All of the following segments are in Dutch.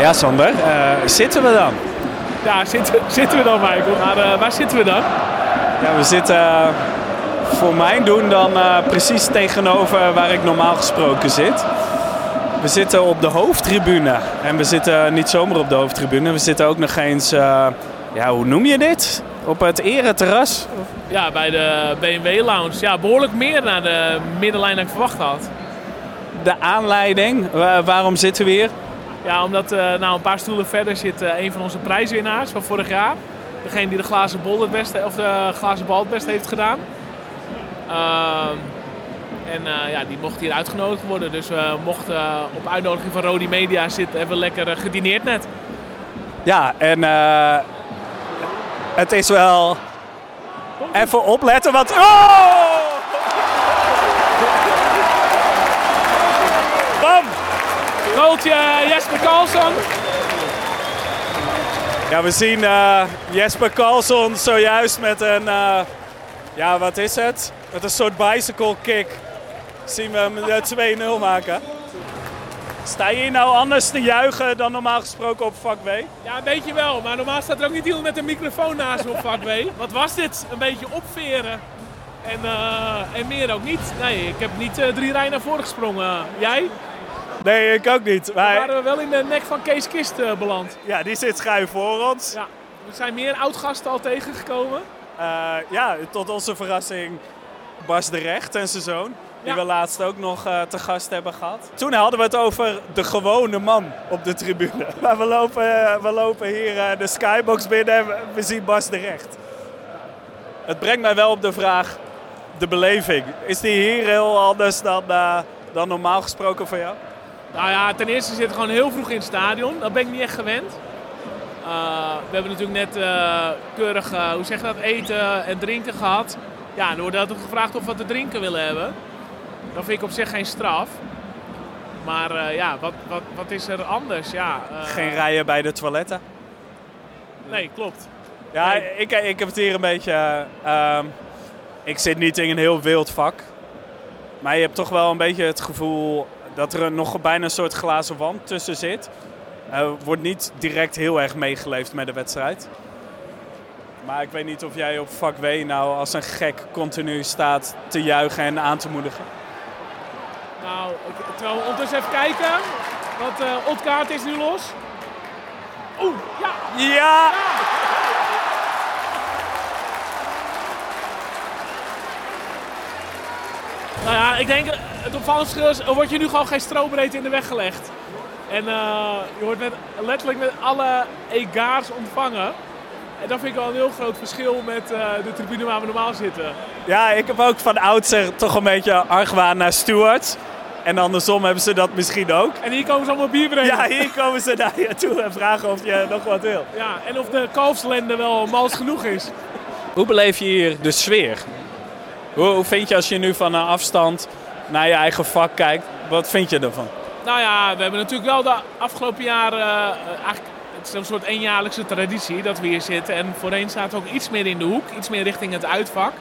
Ja, Sander, zitten we dan? Ja, zitten we dan, Michael? Maar waar zitten we dan? Ja, we zitten voor mijn doen dan precies tegenover waar ik normaal gesproken zit. We zitten op de hoofdtribune. En we zitten niet zomaar op de hoofdtribune. We zitten ook nog eens, hoe noem je dit? Op het ereterras? Ja, bij de BMW-lounge. Ja, behoorlijk meer naar de middenlijn dan ik verwacht had. De aanleiding, waarom zitten we hier? Ja, omdat een paar stoelen verder zit een van onze prijswinnaars van vorig jaar. Degene die de glazen bal het beste heeft gedaan. Die mocht hier uitgenodigd worden. Dus we mochten op uitnodiging van Rodi Media zitten. Hebben we lekker gedineerd net. Ja, en het is wel... Even opletten, want... Oh! Bam! Goaltje Jesper Karlsson. Ja, we zien Jesper Karlsson zojuist met een... wat is het? Met een soort bicycle kick zien we hem 2-0 maken. Sta je hier nou anders te juichen dan normaal gesproken op vak B? Ja, een beetje wel. Maar normaal staat er ook niet iemand met een microfoon naast op vak B. Wat was dit? Een beetje opveren. En meer ook niet. Nee, ik heb niet 3 rijen naar voren gesprongen. Jij? Nee, ik ook niet. Maar... Dan waren we wel in de nek van Kees Kist beland. Ja, die zit schuif voor ons. Ja, er zijn meer oud-gasten al tegengekomen. Tot onze verrassing... Bas de Recht en zijn zoon, die we laatst ook nog te gast hebben gehad. Toen hadden we het over de gewone man op de tribune. Maar we lopen hier de skybox binnen en we zien Bas de Recht. Het brengt mij wel op de vraag, de beleving. Is die hier heel anders dan normaal gesproken voor jou? Nou ja, ten eerste zit ik gewoon heel vroeg in het stadion. Dat ben ik niet echt gewend. We hebben natuurlijk net keurig eten en drinken gehad. Ja, er wordt altijd gevraagd of we wat te drinken willen hebben. Dat vind ik op zich geen straf. Maar wat is er anders? Ja, geen rijen bij de toiletten? Nee, klopt. Ja, nee. Ik heb het hier een beetje... ik zit niet in een heel wild vak. Maar je hebt toch wel een beetje het gevoel dat er nog bijna een soort glazen wand tussen zit. Wordt niet direct heel erg meegeleefd met de wedstrijd. Maar ik weet niet of jij op vak W nou als een gek continu staat te juichen en aan te moedigen. Nou, terwijl we ondertussen even kijken. Want Otkaart is nu los. Oeh, ja! Ja! Nou ja, ik denk het opvallend is, wordt je nu gewoon geen strobreedte in de weg gelegd. En je wordt letterlijk met alle egaars ontvangen. En dat vind ik wel een heel groot verschil met de tribune waar we normaal zitten. Ja, ik heb ook van oudsher toch een beetje argwaan naar stewards. En andersom hebben ze dat misschien ook. En hier komen ze allemaal bier brengen. Ja, hier komen ze naar je toe en vragen of je nog wat wil. Ja, en of de kalfslende wel mals genoeg is. Hoe beleef je hier de sfeer? Hoe vind je als je nu van een afstand naar je eigen vak kijkt? Wat vind je ervan? Nou ja, we hebben natuurlijk wel de afgelopen jaren... Het is een soort eenjaarlijkse traditie dat we hier zitten. En voorheen staat ook iets meer in de hoek. Iets meer richting het uitvak.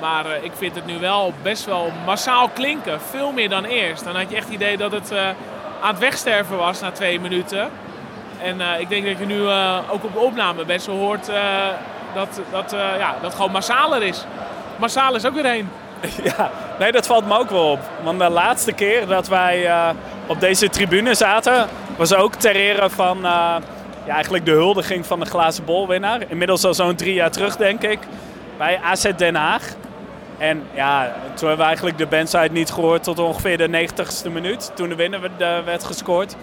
Maar ik vind het nu wel best wel massaal klinken. Veel meer dan eerst. Dan had je echt het idee dat het aan het wegsterven was na 2 minuten. En ik denk dat je nu ook op de opname best wel hoort dat gewoon massaler is. Massaal is ook weer heen. Ja, nee, dat valt me ook wel op. Want de laatste keer dat wij op deze tribune zaten... was ook ter ere van eigenlijk de huldiging van de glazen bolwinnaar. Inmiddels al zo'n 3 jaar terug, denk ik, bij AZ Den Haag. En ja, toen hebben we eigenlijk de bandside niet gehoord tot ongeveer de 90ste minuut. Toen de winnaar werd gescoord.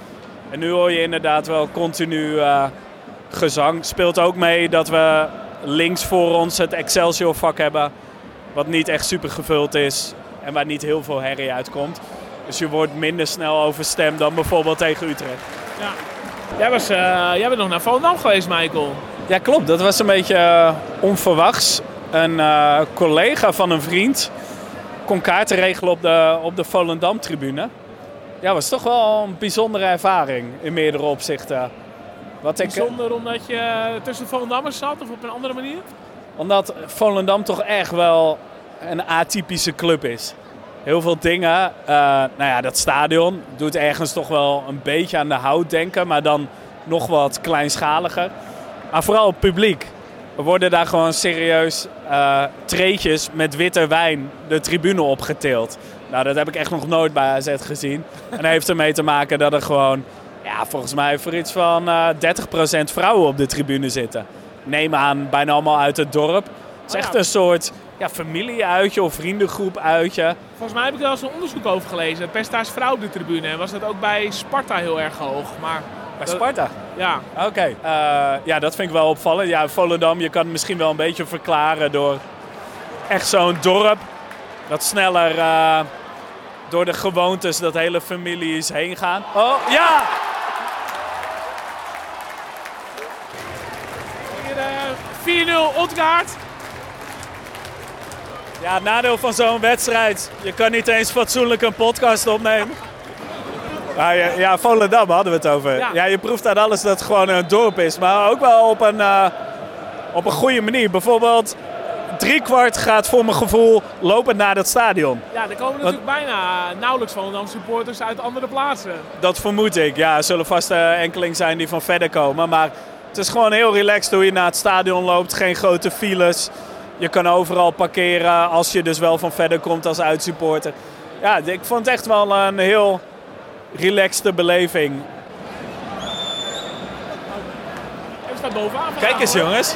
En nu hoor je inderdaad wel continu gezang. Speelt ook mee dat we links voor ons het Excelsior vak hebben. Wat niet echt super gevuld is en waar niet heel veel herrie uitkomt. Dus je wordt minder snel overstemd dan bijvoorbeeld tegen Utrecht. Ja. Jij bent nog naar Volendam geweest, Michael. Ja, klopt. Dat was een beetje onverwachts. Een collega van een vriend kon kaarten regelen op de Volendam-tribune. Ja, was toch wel een bijzondere ervaring in meerdere opzichten. Bijzonder omdat je tussen Volendammers zat of op een andere manier? Omdat Volendam toch echt wel een atypische club is. heel veel dingen. Dat stadion doet ergens toch wel een beetje aan de Hout denken, maar dan nog wat kleinschaliger. Maar vooral het publiek. Er worden daar gewoon serieus treetjes met witte wijn de tribune opgetild. Nou, dat heb ik echt nog nooit bij AZ gezien. En dat heeft ermee te maken dat er gewoon, ja, volgens mij voor iets van 30% vrouwen op de tribune zitten. Neem aan, bijna allemaal uit het dorp. Het is echt een soort familieuitje of vriendengroepuitje. Volgens mij heb ik daar eens een onderzoek over gelezen. Percentage vrouw op de tribune. En was dat ook bij Sparta heel erg hoog. Maar bij Sparta? Ja. Oké. Dat vind ik wel opvallend. Ja, Volendam, je kan het misschien wel een beetje verklaren door echt zo'n dorp. Dat sneller door de gewoontes dat hele families heen gaan. Oh, ja! Hier 4-0 Utrecht. Ja, het nadeel van zo'n wedstrijd. Je kan niet eens fatsoenlijk een podcast opnemen. Ja, Volendam hadden we het over. Ja, je proeft aan alles dat het gewoon een dorp is. Maar ook wel op een goede manier. Bijvoorbeeld, 3/4 gaat voor mijn gevoel lopend naar dat stadion. Ja, er komen natuurlijk bijna nauwelijks Volendam supporters uit andere plaatsen. Dat vermoed ik. Ja, er zullen vast enkeling zijn die van verder komen. Maar het is gewoon heel relaxed hoe je naar het stadion loopt. Geen grote files. Je kan overal parkeren als je dus wel van verder komt als uitsupporter. Ja, ik vond het echt wel een heel relaxte beleving. Hij staat bovenaan. Kijk eens, jongens.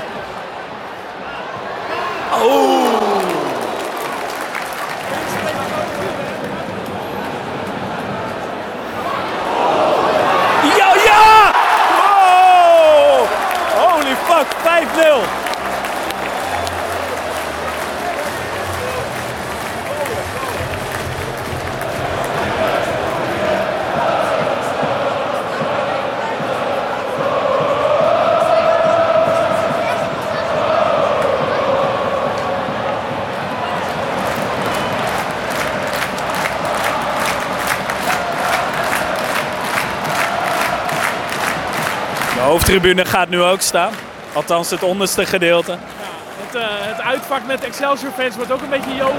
Oh! Ja, ja! Wow! Holy fuck, 5-0! De hoofdtribune gaat nu ook staan. Althans het onderste gedeelte. Ja, het uitvak met Excelsior fans wordt ook een beetje jomig.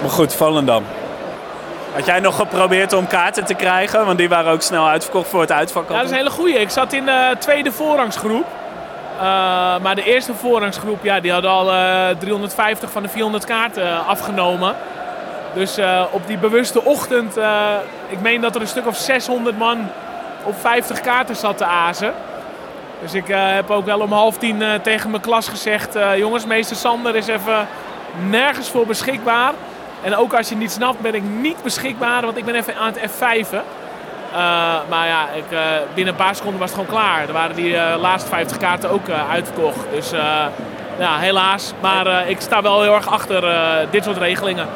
Maar goed, Volendam. Had jij nog geprobeerd om kaarten te krijgen? Want die waren ook snel uitverkocht voor het uitvak. Ja, dat is een hele goeie. Ik zat in de tweede voorrangsgroep. Maar de eerste voorrangsgroep, die hadden al 350 van de 400 kaarten afgenomen. Dus op die bewuste ochtend, ik meen dat er een stuk of 600 man op 50 kaarten zat te azen. Dus ik heb ook wel om 9:30 tegen mijn klas gezegd, jongens, meester Sander is even nergens voor beschikbaar. En ook als je niet snapt, ben ik niet beschikbaar, want ik ben even aan het F5'en. Binnen een paar seconden was het gewoon klaar. Er waren die laatste 50 kaarten ook uitverkocht. Dus helaas. Maar ik sta wel heel erg achter dit soort regelingen.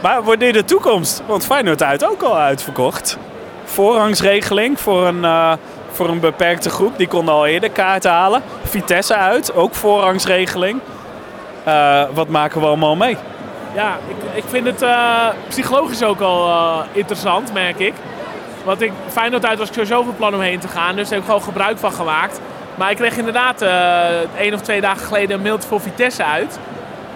Maar wordt dit de toekomst? Want Feyenoord uit ook al uitverkocht. Voorrangsregeling voor een beperkte groep. Die konden al eerder kaarten halen. Vitesse uit, ook voorrangsregeling. Wat maken we allemaal mee? Ja, ik vind het psychologisch ook al interessant, merk ik. Want Feyenoord uit was ik sowieso van plan om heen te gaan. Dus daar heb ik gewoon gebruik van gemaakt. Maar ik kreeg inderdaad 1 of 2 dagen geleden een mailtje voor Vitesse uit.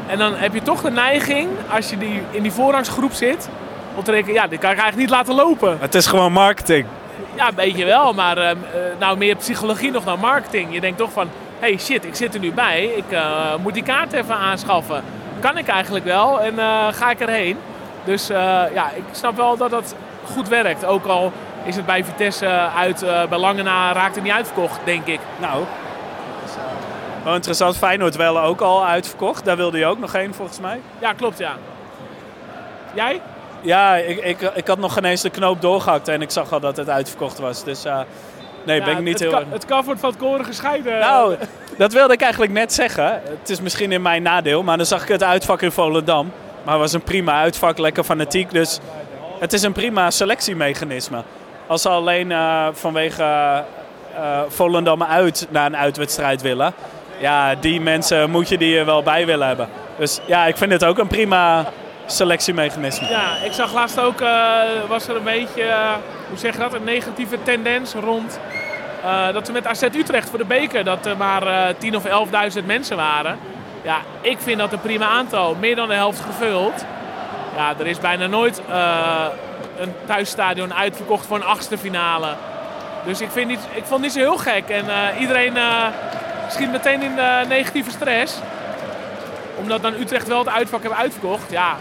En dan heb je toch de neiging, als je in die voorrangsgroep zit, om te denken, dit kan ik eigenlijk niet laten lopen. Het is gewoon marketing. Ja, een beetje wel. Maar meer psychologie nog dan marketing. Je denkt toch van, shit, ik zit er nu bij. Ik moet die kaart even aanschaffen. Kan ik eigenlijk wel en ga ik erheen. Dus ik snap wel dat dat goed werkt. Ook al is het bij Vitesse uit, bij lange na raakt het niet uitverkocht, denk ik. Nou, wel interessant. Feyenoord wel ook al uitverkocht. Daar wilde je ook nog heen, volgens mij. Ja, klopt, ja. Jij? Ja, ik had nog geen eens de knoop doorgehakt en ik zag al dat het uitverkocht was. Dus ben ik niet heel... Het kaf wordt van het koren gescheiden. Nou, dat wilde ik eigenlijk net zeggen. Het is misschien in mijn nadeel, maar dan zag ik het uitvak in Volendam. Maar het was een prima uitvak, lekker fanatiek, dus... Het is een prima selectiemechanisme. Als ze alleen vanwege Volendam uit naar een uitwedstrijd willen. Ja, die mensen moet je die er wel bij willen hebben. Dus ja, ik vind het ook een prima selectiemechanisme. Ja, ik zag laatst ook, was er een beetje, hoe zeg je dat, een negatieve tendens rond dat we met AZ Utrecht voor de beker, dat er maar 10.000 of 11.000 mensen waren. Ja, ik vind dat een prima aantal. Meer dan de helft gevuld. Ja, er is bijna nooit een thuisstadion uitverkocht voor een achtste finale. Dus ik vond het niet zo heel gek. En iedereen schiet meteen in de negatieve stress. Omdat dan Utrecht wel het uitvak hebben uitverkocht. Ja,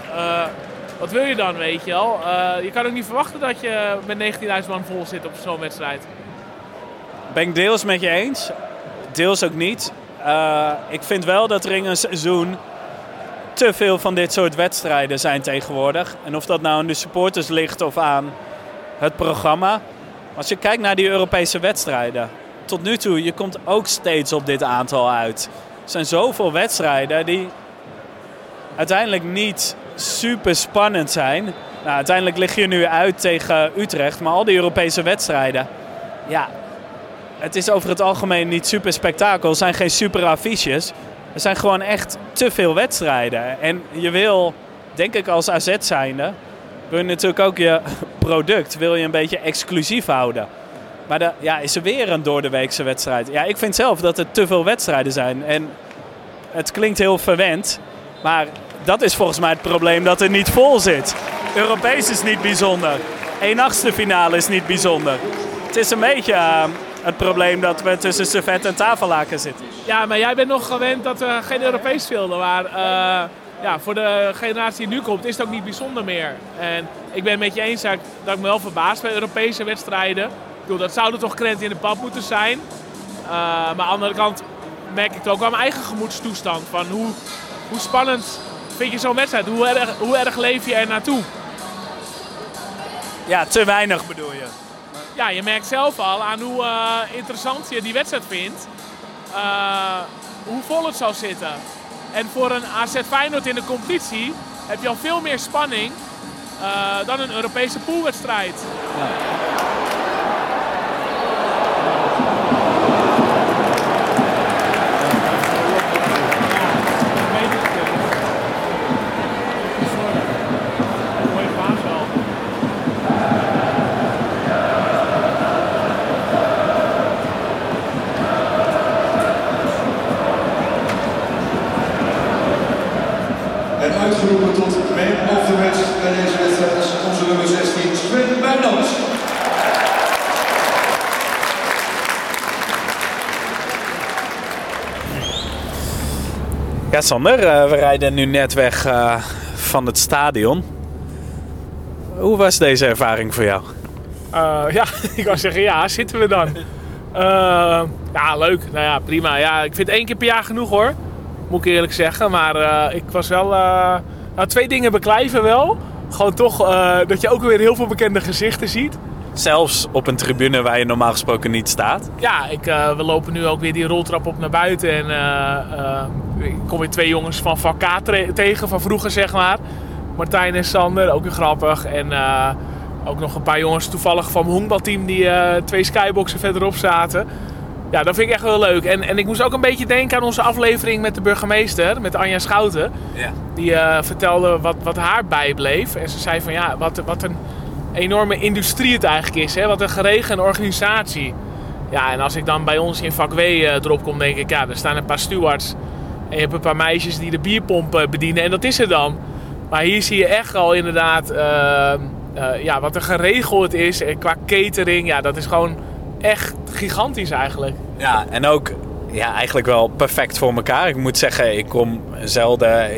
wat wil je dan, weet je wel? Je kan ook niet verwachten dat je met 19.000 man vol zit op zo'n wedstrijd. Ben ik deels met je eens. Deels ook niet. Ik vind wel dat er in een seizoen te veel van dit soort wedstrijden zijn tegenwoordig. En of dat nou aan de supporters ligt of aan het programma. Als je kijkt naar die Europese wedstrijden. Tot nu toe, je komt ook steeds op dit aantal uit. Er zijn zoveel wedstrijden die uiteindelijk niet super spannend zijn. Nou, uiteindelijk lig je nu uit tegen Utrecht. Maar al die Europese wedstrijden, ja, het is over het algemeen niet super spektakel. Er zijn geen super affiches. Er zijn gewoon echt te veel wedstrijden. En je wil, denk ik als AZ zijnde, wil je natuurlijk ook je product wil je een beetje exclusief houden. Maar is er weer een doordeweekse wedstrijd. Ja, ik vind zelf dat er te veel wedstrijden zijn. En het klinkt heel verwend, maar dat is volgens mij het probleem dat er niet vol zit. Europees is niet bijzonder. 1/8e finale is niet bijzonder. Het is een beetje het probleem dat we tussen servet en tafellaken zitten. Ja, maar jij bent nog gewend dat we geen Europees speelden. Maar voor de generatie die nu komt is het ook niet bijzonder meer. En ik ben met je eens dat ik me wel verbaas bij Europese wedstrijden. Ik bedoel, dat zouden toch krenten in de pap moeten zijn. Maar aan de andere kant merk ik het ook aan mijn eigen gemoedstoestand. Van hoe spannend vind je zo'n wedstrijd? Hoe erg leef je er naartoe? Ja, te weinig bedoel je. Ja, je merkt zelf al aan hoe interessant je die wedstrijd vindt. Hoe vol het zal zitten. En voor een AZ Feyenoord in de competitie heb je al veel meer spanning dan een Europese poolwedstrijd. Ja. Ja, Sander, we rijden nu net weg van het stadion. Hoe was deze ervaring voor jou? Ik wou zeggen, zitten we dan. Leuk. Nou ja, prima. Ja, ik vind 1 keer per jaar genoeg hoor. Moet ik eerlijk zeggen. Maar ik was wel... twee dingen beklijven wel. Gewoon toch dat je ook weer heel veel bekende gezichten ziet. Zelfs op een tribune waar je normaal gesproken niet staat. Ja, we lopen nu ook weer die roltrap op naar buiten. En ik kom weer 2 jongens van Valka tegen, van vroeger zeg maar. Martijn en Sander, ook weer grappig. En ook nog een paar jongens toevallig van mijn honkbalteam die 2 skyboxen verderop zaten. Ja, dat vind ik echt wel leuk. En ik moest ook een beetje denken aan onze aflevering met de burgemeester, met Anja Schouten. Ja. Die vertelde wat haar bijbleef. En ze zei van ja, wat een enorme industrie het eigenlijk is. Hè? Wat een geregen organisatie. Ja, en als ik dan bij ons in vak W erop kom, denk ik, ja, er staan een paar stewards. En je hebt een paar meisjes die de bierpomp bedienen. En dat is het dan. Maar hier zie je echt al inderdaad wat er geregeld is. En qua catering, ja, dat is gewoon echt gigantisch eigenlijk. Ja, en ook eigenlijk wel perfect voor elkaar. Ik moet zeggen, ik kom zelden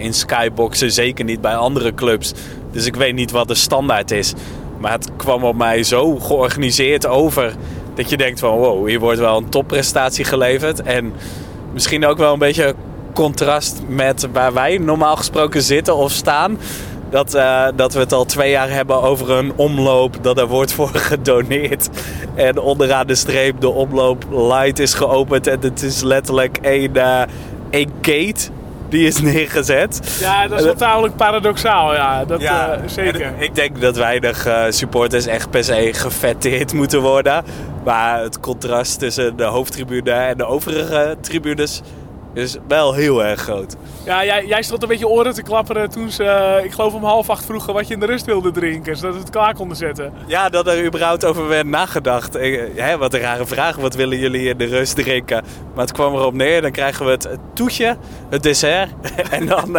in skyboxen. Zeker niet bij andere clubs. Dus ik weet niet wat de standaard is. Maar het kwam op mij zo georganiseerd over dat je denkt van wow, hier wordt wel een topprestatie geleverd. En misschien ook wel een beetje contrast met waar wij normaal gesproken zitten of staan. Dat we het al 2 jaar hebben over een omloop. Dat er wordt voor gedoneerd. En onderaan de streep de omloop light is geopend. En het is letterlijk één gate die is neergezet. Ja, dat is wel tamelijk paradoxaal. Ja, zeker. Ik denk dat weinig supporters echt per se gefêteerd moeten worden. Maar het contrast tussen de hoofdtribune en de overige tribunes Dus wel heel erg groot. Ja, jij stond een beetje oren te klapperen toen ze, ik geloof om 7:30 vroegen wat je in de rust wilde drinken. Zodat we het klaar konden zetten. Ja, dat er überhaupt over werd nagedacht. Wat een rare vraag. Wat willen jullie in de rust drinken? Maar het kwam erop neer. Dan krijgen we het toetje, het dessert. En dan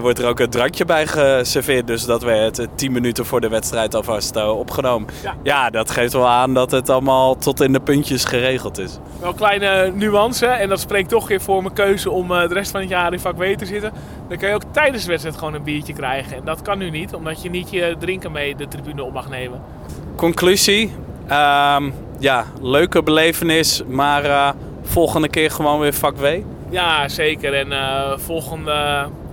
wordt er ook een drankje bij geserveerd. Dus dat werd 10 minuten voor de wedstrijd alvast opgenomen. Ja. Ja, dat geeft wel aan dat het allemaal tot in de puntjes geregeld is. Wel een kleine nuance. En dat spreekt toch weer voor mijn keuze om de rest van het jaar in vak W te zitten. Dan kun je ook tijdens de wedstrijd gewoon een biertje krijgen. En dat kan nu niet, omdat je niet je drinken mee de tribune op mag nemen. Conclusie. Leuke belevenis. Maar volgende keer gewoon weer vak W. Ja, zeker. En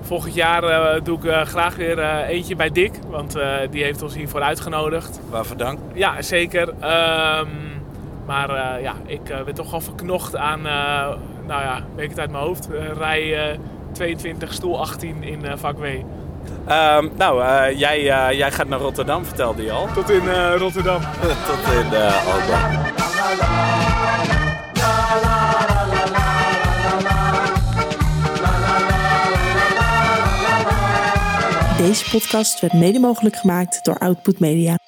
volgend jaar doe ik graag weer eentje bij Dick. Want die heeft ons hiervoor uitgenodigd. Waarvoor dank. Ja, zeker. Ik ben toch al verknocht aan, weet ik het uit mijn hoofd, rij 22, stoel 18 in vak W. Jij gaat naar Rotterdam, vertelde je al. Tot in Rotterdam. Tot in Alba. Deze podcast werd mede mogelijk gemaakt door Output Media.